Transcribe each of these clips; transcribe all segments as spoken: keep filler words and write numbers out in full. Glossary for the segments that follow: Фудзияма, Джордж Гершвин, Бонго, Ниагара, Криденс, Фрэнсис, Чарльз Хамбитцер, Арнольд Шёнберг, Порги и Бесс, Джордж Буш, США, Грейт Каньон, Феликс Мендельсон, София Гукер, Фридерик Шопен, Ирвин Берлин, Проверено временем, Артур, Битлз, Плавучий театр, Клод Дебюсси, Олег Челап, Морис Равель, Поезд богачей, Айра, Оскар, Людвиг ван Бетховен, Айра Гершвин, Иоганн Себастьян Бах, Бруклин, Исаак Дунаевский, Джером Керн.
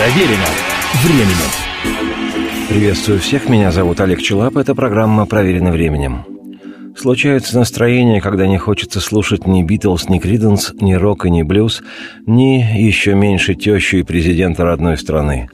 Проверено временем. Приветствую всех, меня зовут Олег Челап, это программа «Проверено временем». Случаются настроения, когда не хочется слушать ни Битлз, ни Криденс, ни рок и ни блюз, ни еще меньше тещу и президента родной страны.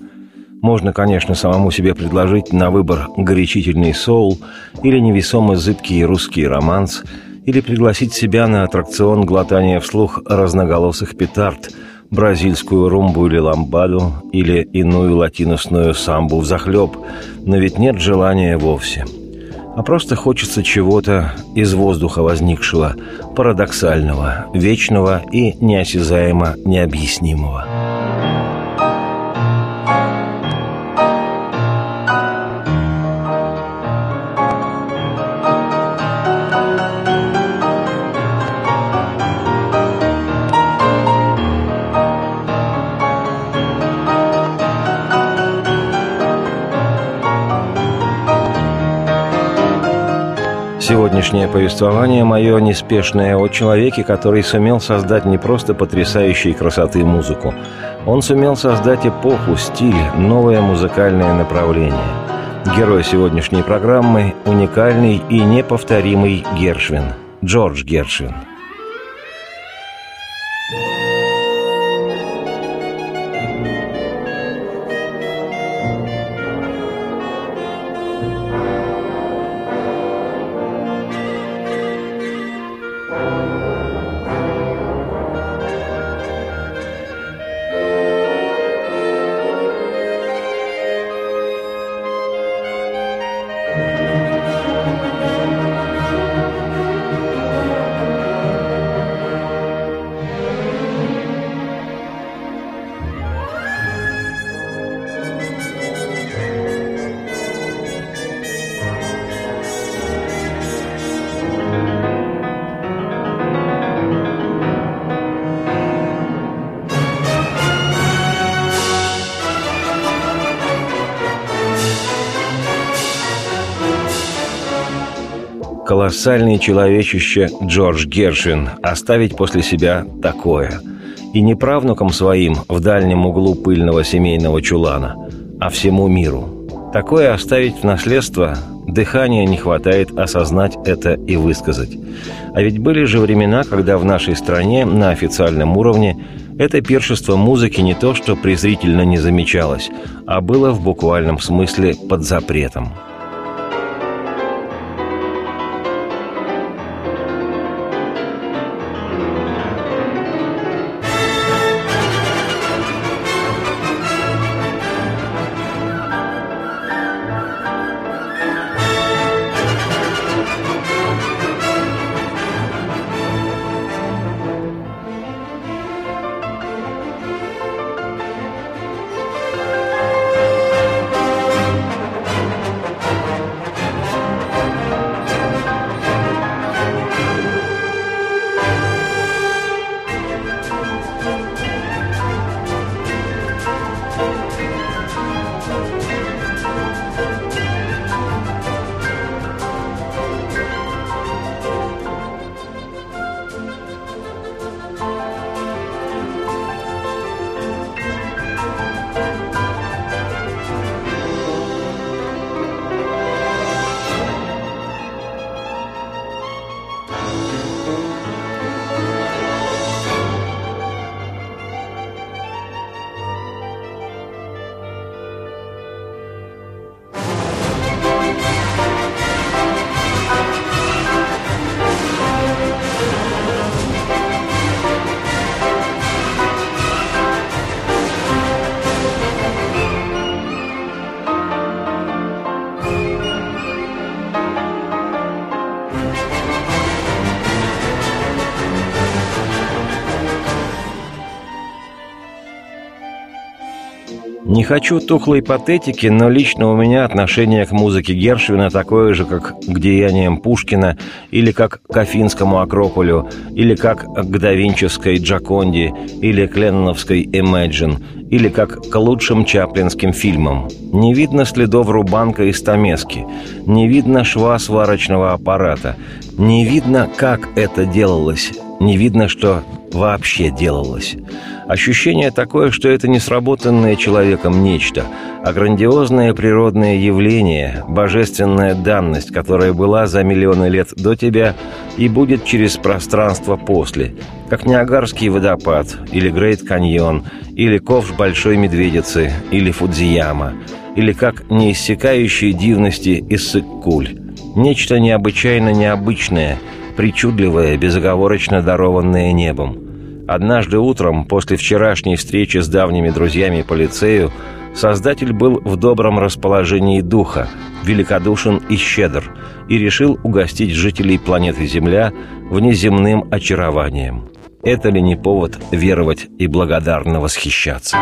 Можно, конечно, самому себе предложить на выбор горячительный соул или невесомо зыбкий русский романс, или пригласить себя на аттракцион глотания вслух разноголосых петард, бразильскую румбу или ламбаду, или иную латиносную самбу взахлеб, но ведь нет желания вовсе. А просто хочется чего-то из воздуха возникшего, парадоксального, вечного и неосязаемо необъяснимого. Сегодняшнее повествование мое неспешное о человеке, который сумел создать не просто потрясающей красоты музыку. Он сумел создать эпоху, стиль, новое музыкальное направление. Герой сегодняшней программы – уникальный и неповторимый Гершвин, Джордж Гершвин. Колоссальный человечище Джордж Гершвин оставить после себя такое. И не правнукам своим в дальнем углу пыльного семейного чулана, а всему миру. Такое оставить в наследство, дыхания не хватает осознать это и высказать. А ведь были же времена, когда в нашей стране на официальном уровне это пиршество музыки не то, что презрительно не замечалось, а было в буквальном смысле под запретом. Не хочу тухлой патетики, но лично у меня отношение к музыке Гершвина такое же, как к деяниям Пушкина, или как к Афинскому Акрополю, или как к давинческой Джоконде, или к ленноновской Imagine, или как к лучшим чаплинским фильмам. Не видно следов рубанка и стамески, не видно шва сварочного аппарата, не видно, как это делалось, не видно, что вообще делалось. Ощущение такое, что это не сработанное человеком нечто, а грандиозное природное явление, божественная данность, которая была за миллионы лет до тебя и будет через пространство после, как Ниагарский водопад, или Грейт Каньон, или ковш Большой Медведицы, или Фудзияма, или как неиссякающие дивности Иссык-Куль. Нечто необычайно необычное, причудливое, безоговорочно дарованное небом. Однажды утром, после вчерашней встречи с давними друзьями по лицею, создатель был в добром расположении духа, великодушен и щедр, и решил угостить жителей планеты Земля внеземным очарованием. Это ли не повод веровать и благодарно восхищаться?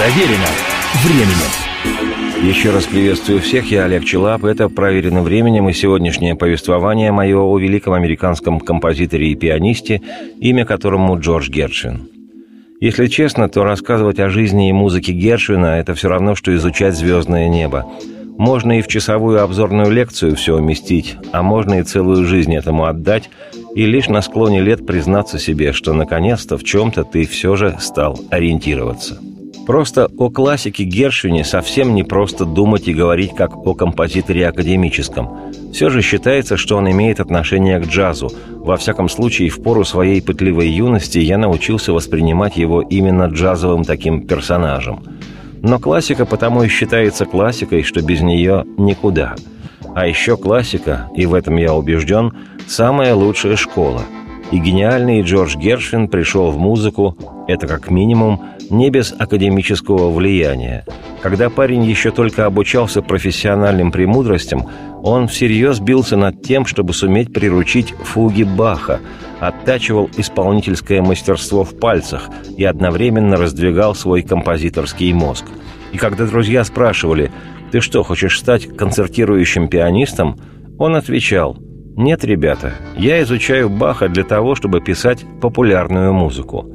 Проверено временем. Еще раз приветствую всех, я Олег Челап. Это «Проверено временем» и сегодняшнее повествование мое о великом американском композиторе и пианисте, имя которому Джордж Гершвин. Если честно, то рассказывать о жизни и музыке Гершвина – это все равно, что изучать звездное небо. Можно и в часовую обзорную лекцию все уместить, а можно и целую жизнь этому отдать, и лишь на склоне лет признаться себе, что наконец-то в чем-то ты все же стал ориентироваться. Просто о классике Гершвине совсем не просто думать и говорить как о композиторе академическом. Все же считается, что он имеет отношение к джазу. Во всяком случае, в пору своей пытливой юности я научился воспринимать его именно джазовым таким персонажем. Но классика потому и считается классикой, что без нее никуда. А еще классика, и в этом я убежден, самая лучшая школа. И гениальный Джордж Гершвин пришел в музыку, это как минимум, не без академического влияния. Когда парень еще только обучался профессиональным премудростям, он всерьез бился над тем, чтобы суметь приручить фуги Баха, оттачивал исполнительское мастерство в пальцах и одновременно раздвигал свой композиторский мозг. И когда друзья спрашивали: «Ты что, хочешь стать концертирующим пианистом?», он отвечал: «Нет, ребята, я изучаю Баха для того, чтобы писать популярную музыку».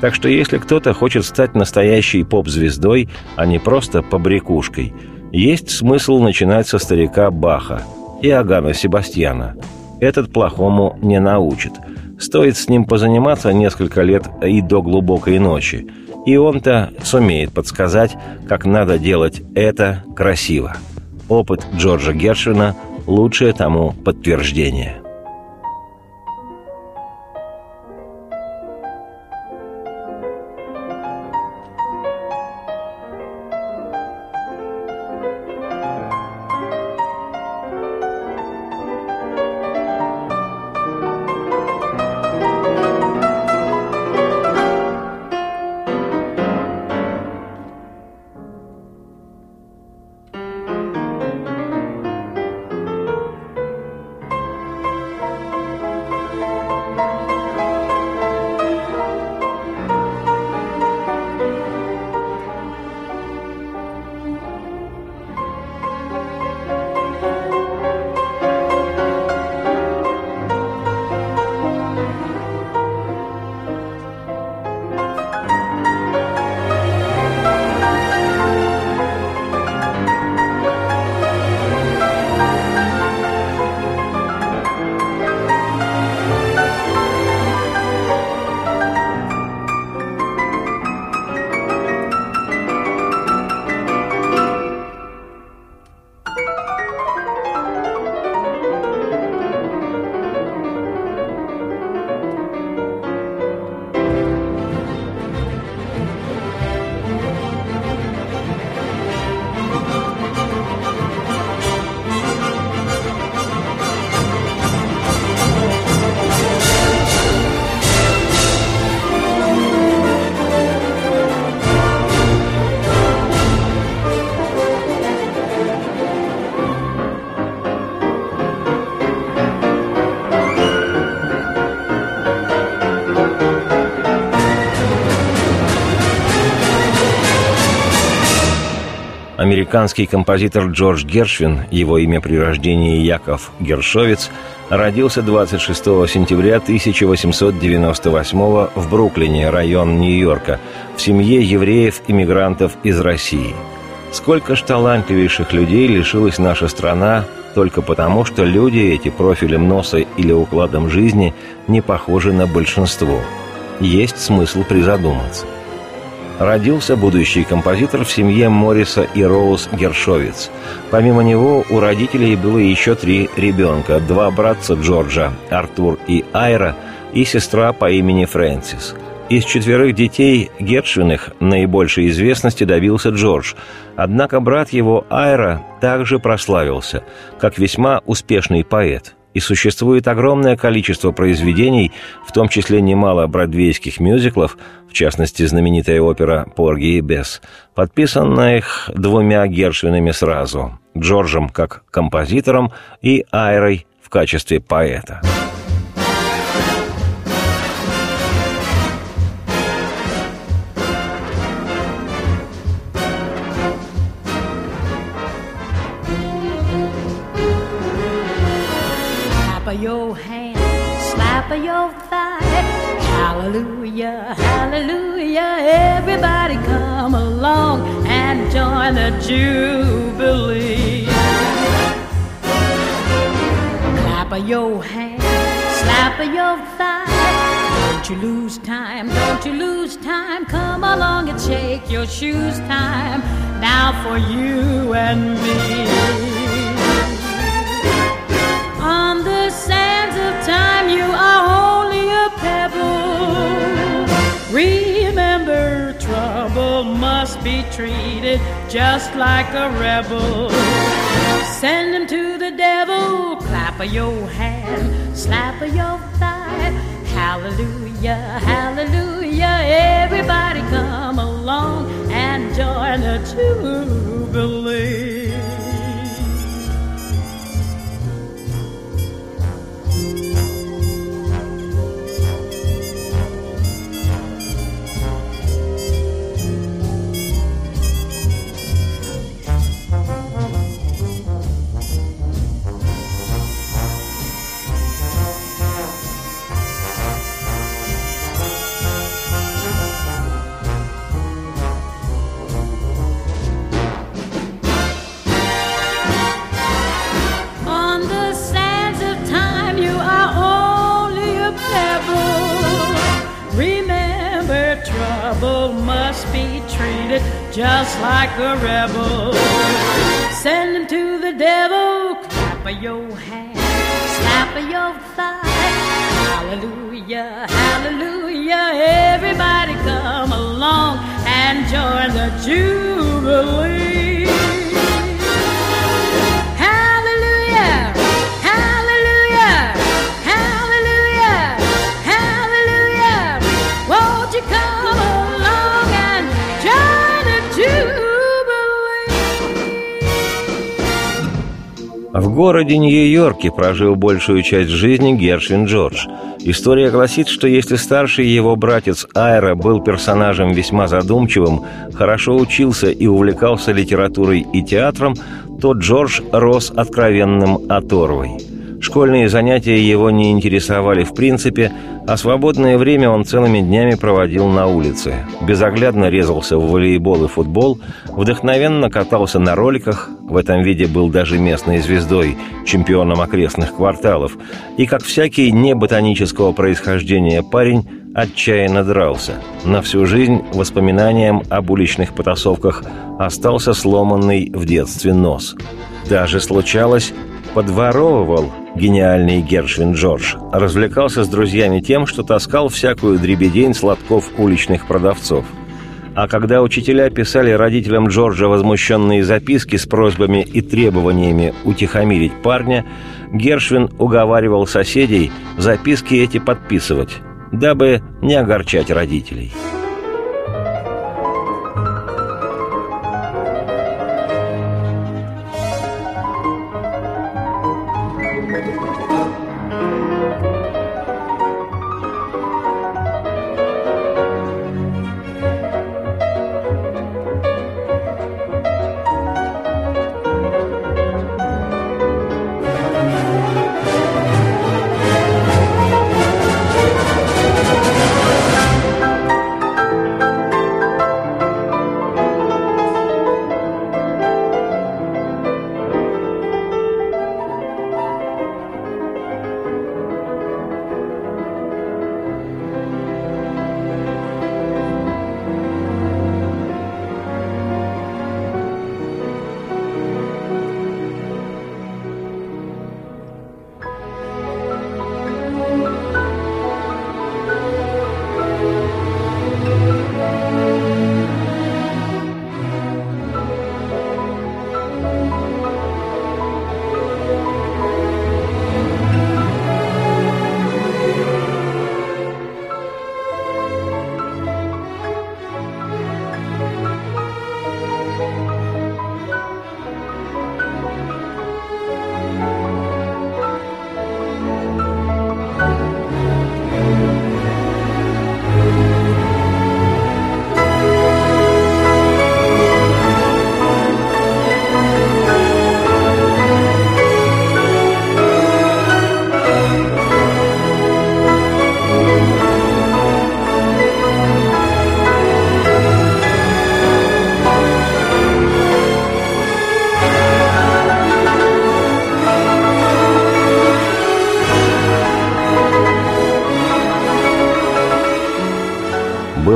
Так что если кто-то хочет стать настоящей поп-звездой, а не просто побрякушкой, есть смысл начинать со старика Баха, Иоганна Себастьяна. Этот плохому не научит. Стоит с ним позаниматься несколько лет и до глубокой ночи. И он-то сумеет подсказать, как надо делать это красиво. Опыт Джорджа Гершвина – лучшее тому подтверждение. Американский композитор Джордж Гершвин, его имя при рождении Яков Гершовиц, родился двадцать шестого сентября тысяча восемьсот девяносто восьмого в Бруклине, район Нью-Йорка, в семье евреев-иммигрантов из России. Сколько ж талантливейших людей лишилась наша страна только потому, что люди эти профилем носа или укладом жизни не похожи на большинство. Есть смысл призадуматься. Родился будущий композитор в семье Мориса и Роуз Гершовиц. Помимо него у родителей было еще три ребенка. Два братца Джорджа, Артур и Айра, и сестра по имени Фрэнсис. Из четверых детей Гершвиных наибольшей известности добился Джордж. Однако брат его Айра также прославился, как весьма успешный поэт. И существует огромное количество произведений, в том числе немало бродвейских мюзиклов, в частности, знаменитая опера «Порги и Бесс», подписанных двумя Гершвинами сразу – Джорджем как композитором и Айрой в качестве поэта. Your hand, slap of your thigh, hallelujah, hallelujah, everybody come along and join the jubilee. Clap of your hand, slap of your thigh, don't you lose time, don't you lose time, come along and shake your shoes time, now for you and me. On the sands of time, you are only a pebble. Remember, trouble must be treated just like a rebel. Send him to the devil. Clap of your hand, slap of your thigh. Hallelujah, hallelujah. Everybody come along and join the jubilee. Just like a rebel, send him to the devil. Clap of your hand, slap of your thigh. Hallelujah, hallelujah. Everybody come along and join the jubilee. Hallelujah, hallelujah, hallelujah, hallelujah. Won't you come along and join? В городе Нью-Йорке прожил большую часть жизни Гершвин Джордж. История гласит, что если старший его братец Айра был персонажем весьма задумчивым, хорошо учился и увлекался литературой и театром, то Джордж рос откровенным оторвой. Школьные занятия его не интересовали в принципе, а свободное время он целыми днями проводил на улице. Безоглядно резался в волейбол и футбол, вдохновенно катался на роликах, в этом виде был даже местной звездой, чемпионом окрестных кварталов, и, как всякий неботанического происхождения парень, отчаянно дрался. На всю жизнь воспоминанием об уличных потасовках остался сломанный в детстве нос. Даже случалось... подворовывал гениальный Гершвин Джордж, развлекался с друзьями тем, что таскал всякую дребедень с лотков уличных продавцов. А когда учителя писали родителям Джорджа возмущенные записки с просьбами и требованиями утихомирить парня, Гершвин уговаривал соседей записки эти подписывать, дабы не огорчать родителей.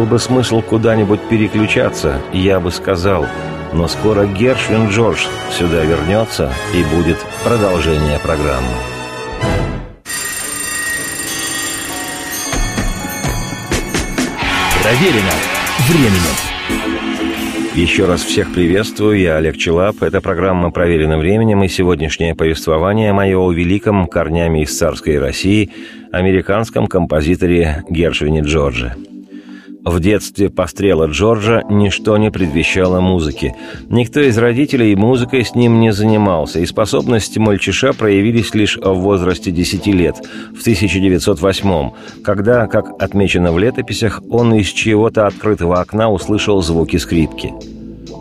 был бы смысл куда-нибудь переключаться, я бы сказал, но скоро Гершвин Джордж сюда вернется и будет продолжение программы. Проверено временем. Еще раз всех приветствую, я Олег Челап. Это программа «Проверено временем», и сегодняшнее повествование мое о великом, корнями из царской России, американском композиторе Гершвине Джордже. В детстве пострела Джорджа ничто не предвещало музыки. Никто из родителей музыкой с ним не занимался, и способности мальчиша проявились лишь в возрасте десяти лет, в тысяча девятьсот восьмом, когда, как отмечено в летописях, он из чьего-то открытого окна услышал звуки скрипки.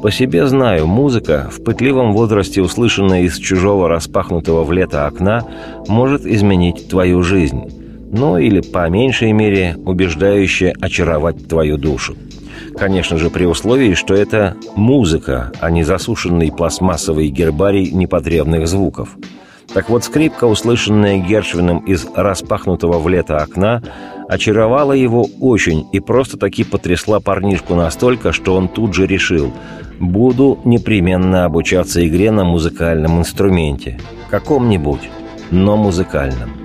По себе знаю, музыка, в пытливом возрасте услышанная из чужого распахнутого в лето окна, может изменить твою жизнь. Ну или, по меньшей мере, убеждающе очаровать твою душу. Конечно же, при условии, что это музыка, а не засушенный пластмассовый гербарий непотребных звуков. Так вот, скрипка, услышанная Гершвином из распахнутого в лето окна, очаровала его очень и просто-таки потрясла парнишку настолько, что он тут же решил: «Буду непременно обучаться игре на музыкальном инструменте. Каком-нибудь, но музыкальном».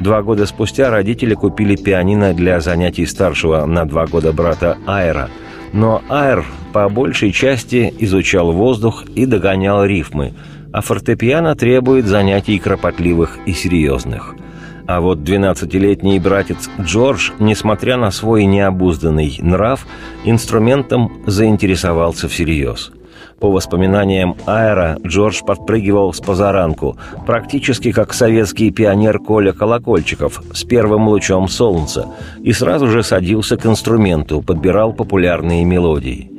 Два года спустя родители купили пианино для занятий старшего на два года брата Айра. Но Айр по большей части изучал воздух и догонял рифмы, а фортепиано требует занятий кропотливых и серьезных. А вот двенадцатилетний братец Джордж, несмотря на свой необузданный нрав, инструментом заинтересовался всерьез. По воспоминаниям Айра, Джордж подпрыгивал с позаранку, практически как советский пионер Коля Колокольчиков с первым лучом солнца, и сразу же садился к инструменту, подбирал популярные мелодии.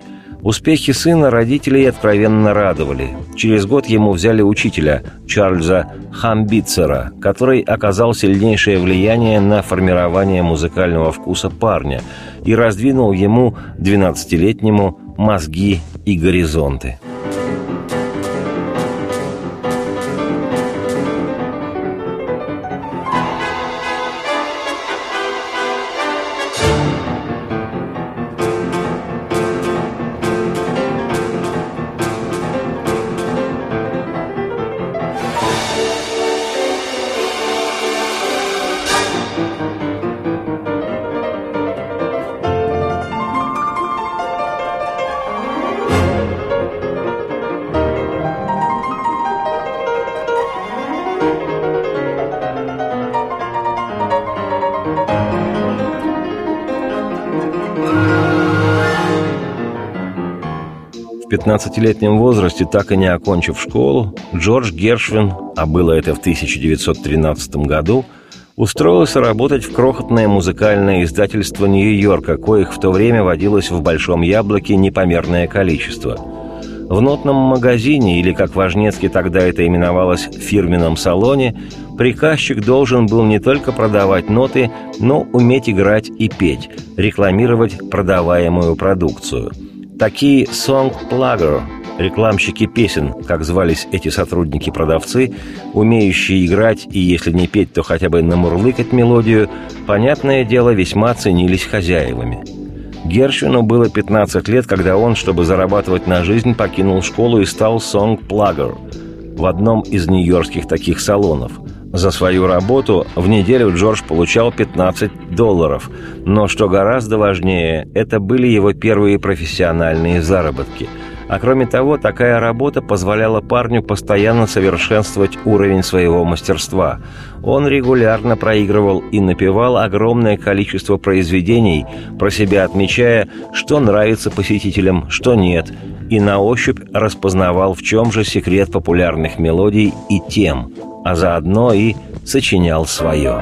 Успехи сына родителей откровенно радовали. Через год ему взяли учителя, Чарльза Хамбитцера, который оказал сильнейшее влияние на формирование музыкального вкуса парня и раздвинул ему, двенадцатилетнему, мозги и горизонты. В пятнадцатилетнем возрасте, так и не окончив школу, Джордж Гершвин, а было это в тысяча девятьсот тринадцатом году, устроился работать в крохотное музыкальное издательство Нью-Йорка, коих в то время водилось в Большом Яблоке непомерное количество. В нотном магазине, или, как в Важнецке тогда это именовалось, фирменном салоне, приказчик должен был не только продавать ноты, но уметь играть и петь, рекламировать продаваемую продукцию. Такие «сонг-плагер» — рекламщики песен, как звались эти сотрудники-продавцы, умеющие играть и, если не петь, то хотя бы намурлыкать мелодию, понятное дело, весьма ценились хозяевами. Гершвину было пятнадцать лет, когда он, чтобы зарабатывать на жизнь, покинул школу и стал «сонг-плагер» в одном из нью-йоркских таких салонов. За свою работу в неделю Джордж получал пятнадцать долларов, но, что гораздо важнее, это были его первые профессиональные заработки. А кроме того, такая работа позволяла парню постоянно совершенствовать уровень своего мастерства. Он регулярно проигрывал и напевал огромное количество произведений, про себя отмечая, что нравится посетителям, что нет, и на ощупь распознавал, в чем же секрет популярных мелодий и тем, а заодно и сочинял свое.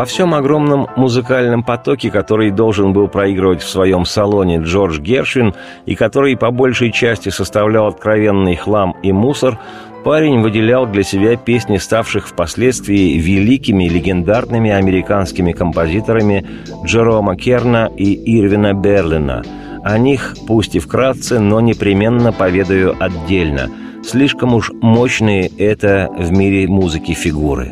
Во всем огромном музыкальном потоке, который должен был проигрывать в своем салоне Джордж Гершвин и который по большей части составлял откровенный хлам и мусор, парень выделял для себя песни, ставших впоследствии великими легендарными американскими композиторами Джерома Керна и Ирвина Берлина. О них, пусть и вкратце, но непременно поведаю отдельно. Слишком уж мощные это в мире музыки фигуры.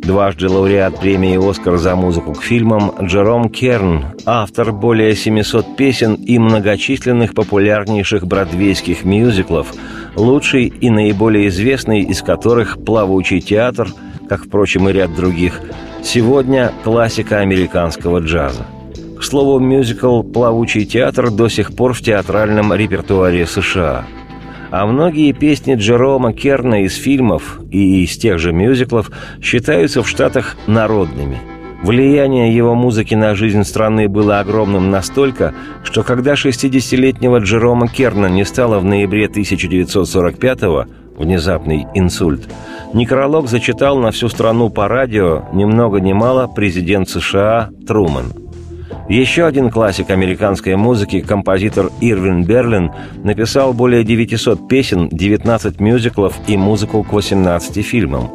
Дважды лауреат премии «Оскар» за музыку к фильмам Джером Керн, автор более семисот песен и многочисленных популярнейших бродвейских мюзиклов, лучший и наиболее известный из которых «Плавучий театр», как, впрочем, и ряд других, сегодня классика американского джаза. К слову, мюзикл «Плавучий театр» до сих пор в театральном репертуаре США. А многие песни Джерома Керна из фильмов и из тех же мюзиклов считаются в Штатах народными. Влияние его музыки на жизнь страны было огромным настолько, что когда шестидесятилетнего Джерома Керна не стало в ноябре тысяча девятьсот сорок пятого, внезапный инсульт, некролог зачитал на всю страну по радио ни много ни мало президент США Трумэн. Еще один классик американской музыки, композитор Ирвин Берлин, написал более девятисот песен, девятнадцати мюзиклов и музыку к восемнадцати фильмам.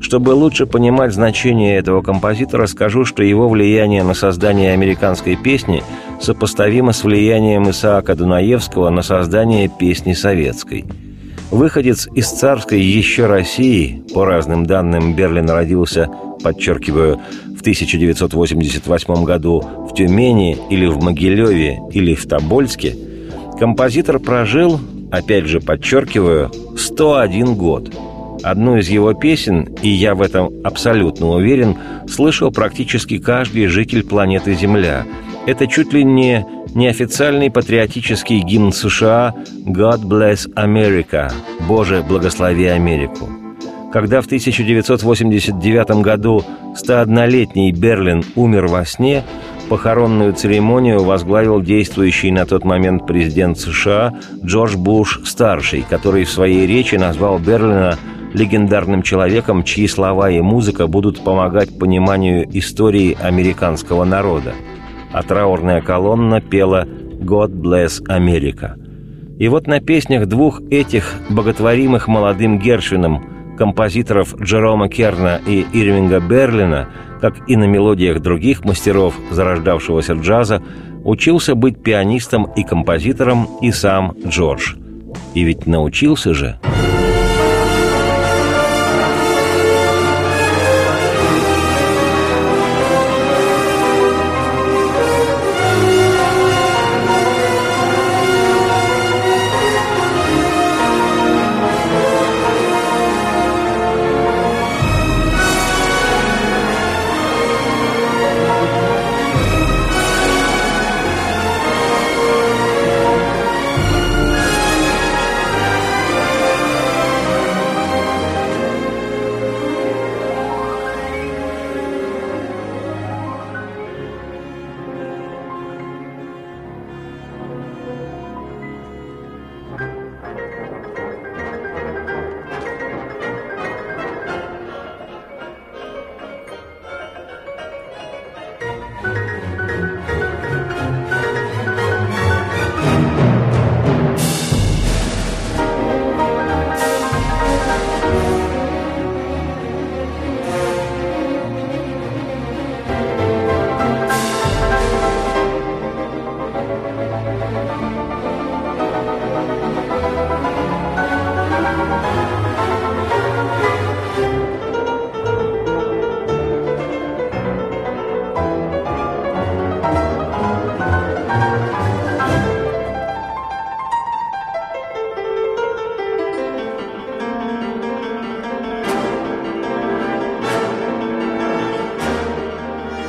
Чтобы лучше понимать значение этого композитора, скажу, что его влияние на создание американской песни сопоставимо с влиянием Исаака Дунаевского на создание песни советской. Выходец из царской еще России, по разным данным, Берлин родился, подчеркиваю, в тысяча девятьсот восемьдесят восьмом году в Тюмени или в Могилеве или в Тобольске, композитор прожил, опять же подчеркиваю, сто один год. Одну из его песен, и я в этом абсолютно уверен, слышал практически каждый житель планеты Земля. Это чуть ли не неофициальный патриотический гимн США «God bless America» – «Боже, благослови Америку». Когда в тысяча девятьсот восемьдесят девятом году стооднолетний Берлин умер во сне, похоронную церемонию возглавил действующий на тот момент президент США Джордж Буш-старший, который в своей речи назвал Берлина легендарным человеком, чьи слова и музыка будут помогать пониманию истории американского народа. А траурная колонна пела «God bless America». И вот на песнях двух этих, боготворимых молодым Гершвином, композиторов Джерома Керна и Ирвинга Берлина, как и на мелодиях других мастеров зарождавшегося джаза, учился быть пианистом и композитором и сам Джордж. И ведь научился же...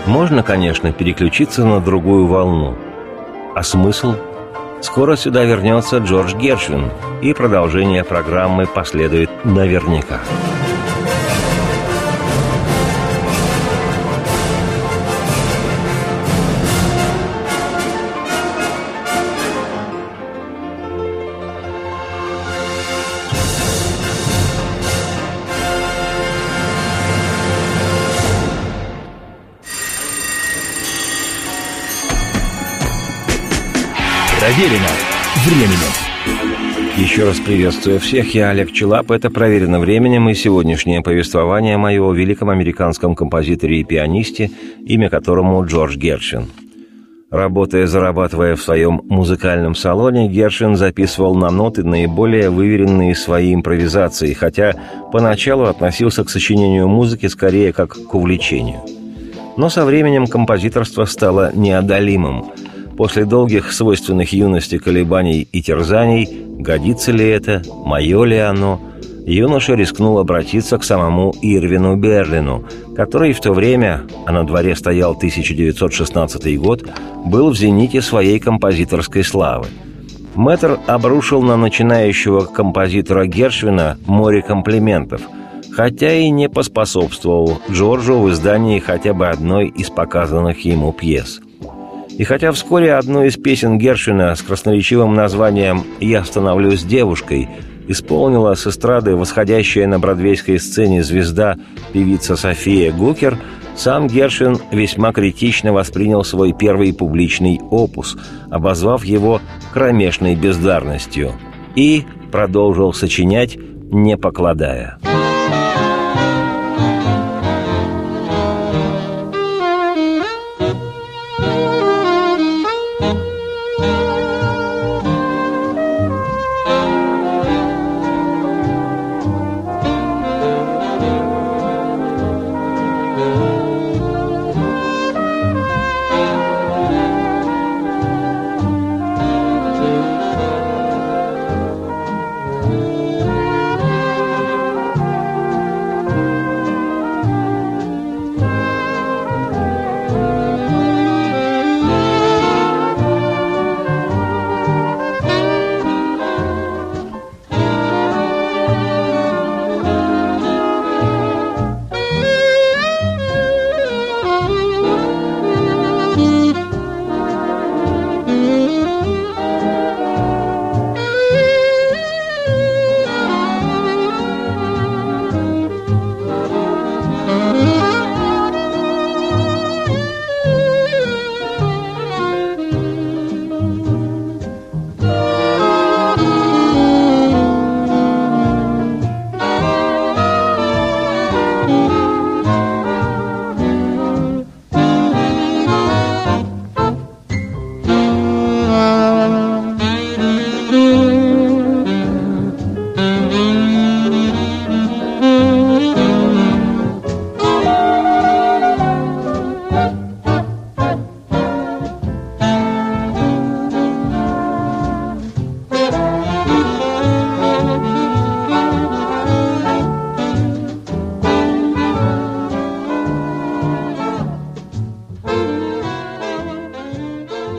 Можно, конечно, переключиться на другую волну. А смысл? Скоро сюда вернется Джордж Гершвин, и продолжение программы последует наверняка. Проверено временем. Еще раз приветствую всех, я Олег Челап, это «Проверено временем» и сегодняшнее повествование моего великом американском композиторе и пианисте, имя которому Джордж Гершвин. Работая и зарабатывая в своем музыкальном салоне, Гершвин записывал на ноты наиболее выверенные свои импровизации, хотя поначалу относился к сочинению музыки скорее как к увлечению. Но со временем композиторство стало неодолимым. После долгих, свойственных юности колебаний и терзаний, годится ли это, мое ли оно, юноша рискнул обратиться к самому Ирвину Берлину, который в то время, а на дворе стоял тысяча девятьсот шестнадцатый год, был в зените своей композиторской славы. Мэтр обрушил на начинающего композитора Гершвина море комплиментов, хотя и не поспособствовал Джорджу в издании хотя бы одной из показанных ему пьес. И хотя вскоре одну из песен Гершвина с красноречивым названием «Я становлюсь девушкой» исполнила с эстрады восходящая на бродвейской сцене звезда певица София Гукер, сам Гершвин весьма критично воспринял свой первый публичный опус, обозвав его «кромешной бездарностью», и продолжил сочинять, не покладая.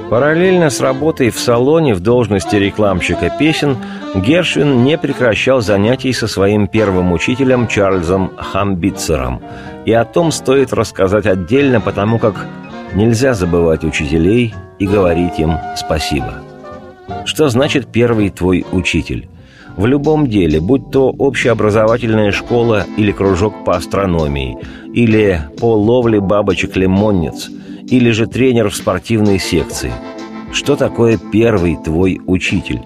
Параллельно с работой в салоне в должности рекламщика песен Гершвин не прекращал занятий со своим первым учителем Чарльзом Хамбитцером. И о том стоит рассказать отдельно, потому как нельзя забывать учителей и говорить им спасибо. Что значит первый твой учитель? В любом деле, будь то общеобразовательная школа или кружок по астрономии, или по ловле бабочек-лимонниц, или же тренер в спортивной секции. Что такое первый твой учитель?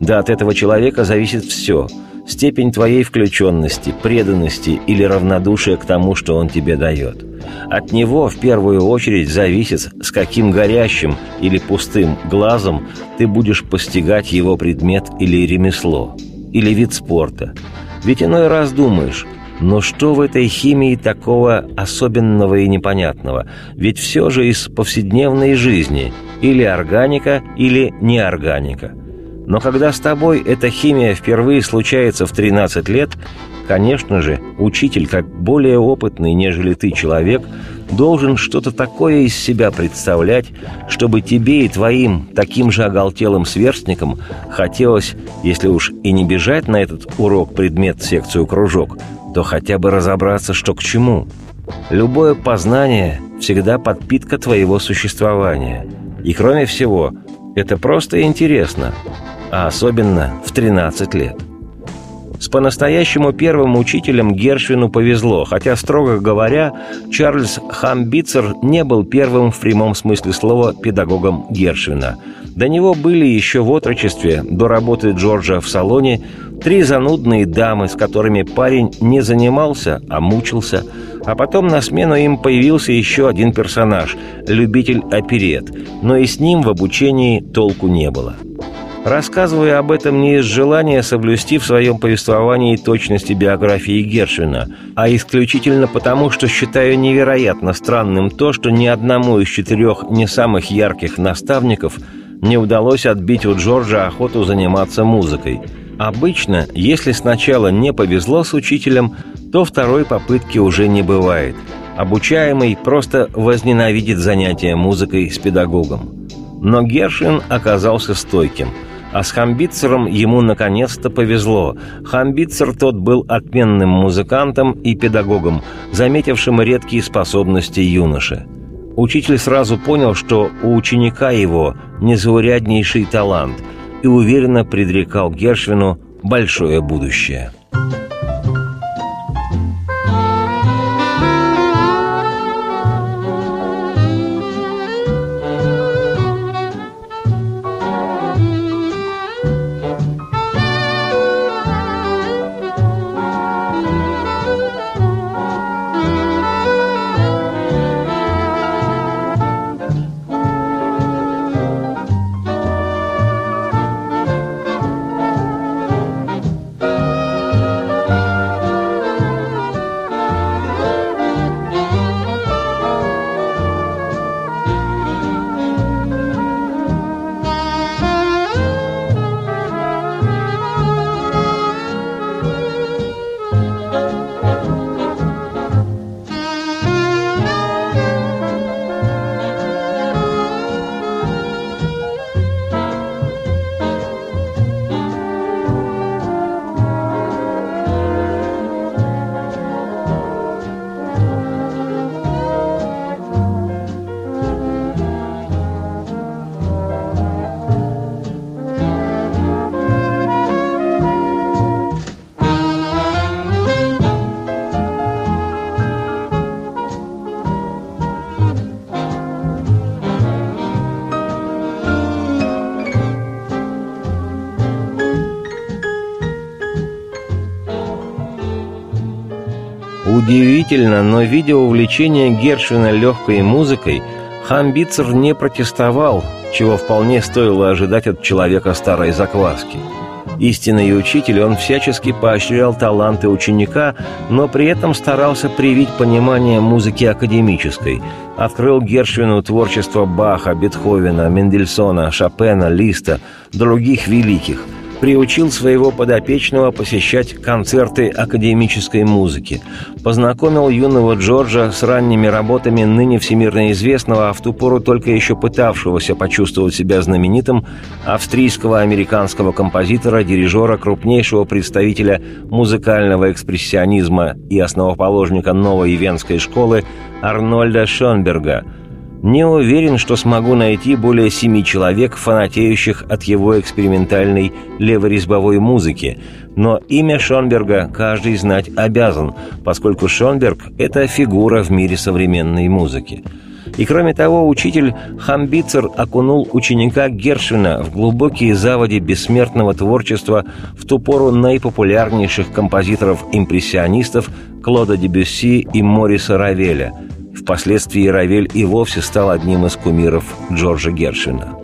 Да, от этого человека зависит все. Степень твоей включенности, преданности или равнодушия к тому, что он тебе дает. От него в первую очередь зависит, с каким горящим или пустым глазом ты будешь постигать его предмет или ремесло, или вид спорта. Ведь иной раз думаешь: но что в этой химии такого особенного и непонятного? Ведь все же из повседневной жизни. Или органика, или неорганика. Но когда с тобой эта химия впервые случается в тринадцать лет, конечно же, учитель, как более опытный, нежели ты человек, должен что-то такое из себя представлять, чтобы тебе и твоим таким же оголтелым сверстникам хотелось, если уж и не бежать на этот урок, предмет, секцию, кружок, то хотя бы разобраться, что к чему. Любое познание всегда подпитка твоего существования. И кроме всего, это просто интересно, а особенно в тринадцать лет. С по-настоящему первым учителем Гершвину повезло, хотя, строго говоря, Чарльз Хамбитцер не был первым в прямом смысле слова педагогом Гершвина. До него были еще в отрочестве, до работы Джорджа в салоне, три занудные дамы, с которыми парень не занимался, а мучился. А потом на смену им появился еще один персонаж – любитель оперетт, но и с ним в обучении толку не было. Рассказывая об этом не из желания соблюсти в своем повествовании точности биографии Гершвина, а исключительно потому, что считаю невероятно странным то, что ни одному из четырех не самых ярких наставников не удалось отбить у Джорджа охоту заниматься музыкой. Обычно, если сначала не повезло с учителем, то второй попытки уже не бывает. Обучаемый просто возненавидит занятия музыкой с педагогом. Но Гершвин оказался стойким. А с Хамбитцером ему наконец-то повезло. Хамбитцер тот был отменным музыкантом и педагогом, заметившим редкие способности юноши. Учитель сразу понял, что у ученика его незауряднейший талант, и уверенно предрекал Гершвину большое будущее. Удивительно, но видя увлечение Гершвина легкой музыкой, Хамбитцер не протестовал, чего вполне стоило ожидать от человека старой закваски. Истинный учитель, он всячески поощрял таланты ученика, но при этом старался привить понимание музыки академической. Открыл Гершвину творчество Баха, Бетховена, Мендельсона, Шопена, Листа, других великих. Приучил своего подопечного посещать концерты академической музыки. Познакомил юного Джорджа с ранними работами ныне всемирно известного, а в ту пору только еще пытавшегося почувствовать себя знаменитым, австрийского американского композитора, дирижера, крупнейшего представителя музыкального экспрессионизма и основоположника новой венской школы Арнольда Шёнберга. Не уверен, что смогу найти более семи человек, фанатеющих от его экспериментальной леворезбовой музыки, но имя Шёнберга каждый знать обязан, поскольку Шёнберг – это фигура в мире современной музыки. И кроме того, учитель Хамбитцер окунул ученика Гершвина в глубокие заводи бессмертного творчества в ту пору наипопулярнейших композиторов-импрессионистов Клода Дебюсси и Мориса Равеля. Впоследствии Равель и вовсе стал одним из кумиров Джорджа Гершвина.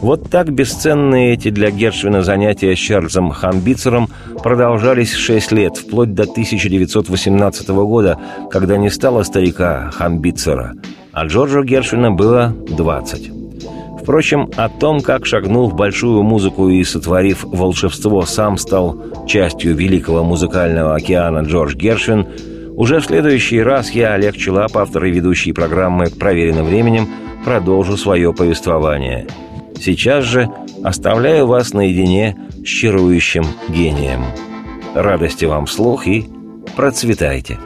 Вот так бесценные эти для Гершвина занятия с Чарльзом Хамбитцером продолжались шесть лет, вплоть до тысяча девятьсот восемнадцатого года, когда не стало старика Хамбитцера, а Джорджу Гершвина было двадцать. Впрочем, о том, как шагнул в большую музыку и, сотворив волшебство, сам стал частью великого музыкального океана Джордж Гершвин, уже в следующий раз я, Олег Челап, автор и ведущий программы «Проверено временем», продолжу свое повествование. Сейчас же оставляю вас наедине с чарующим гением. Радости вам вслух и процветайте!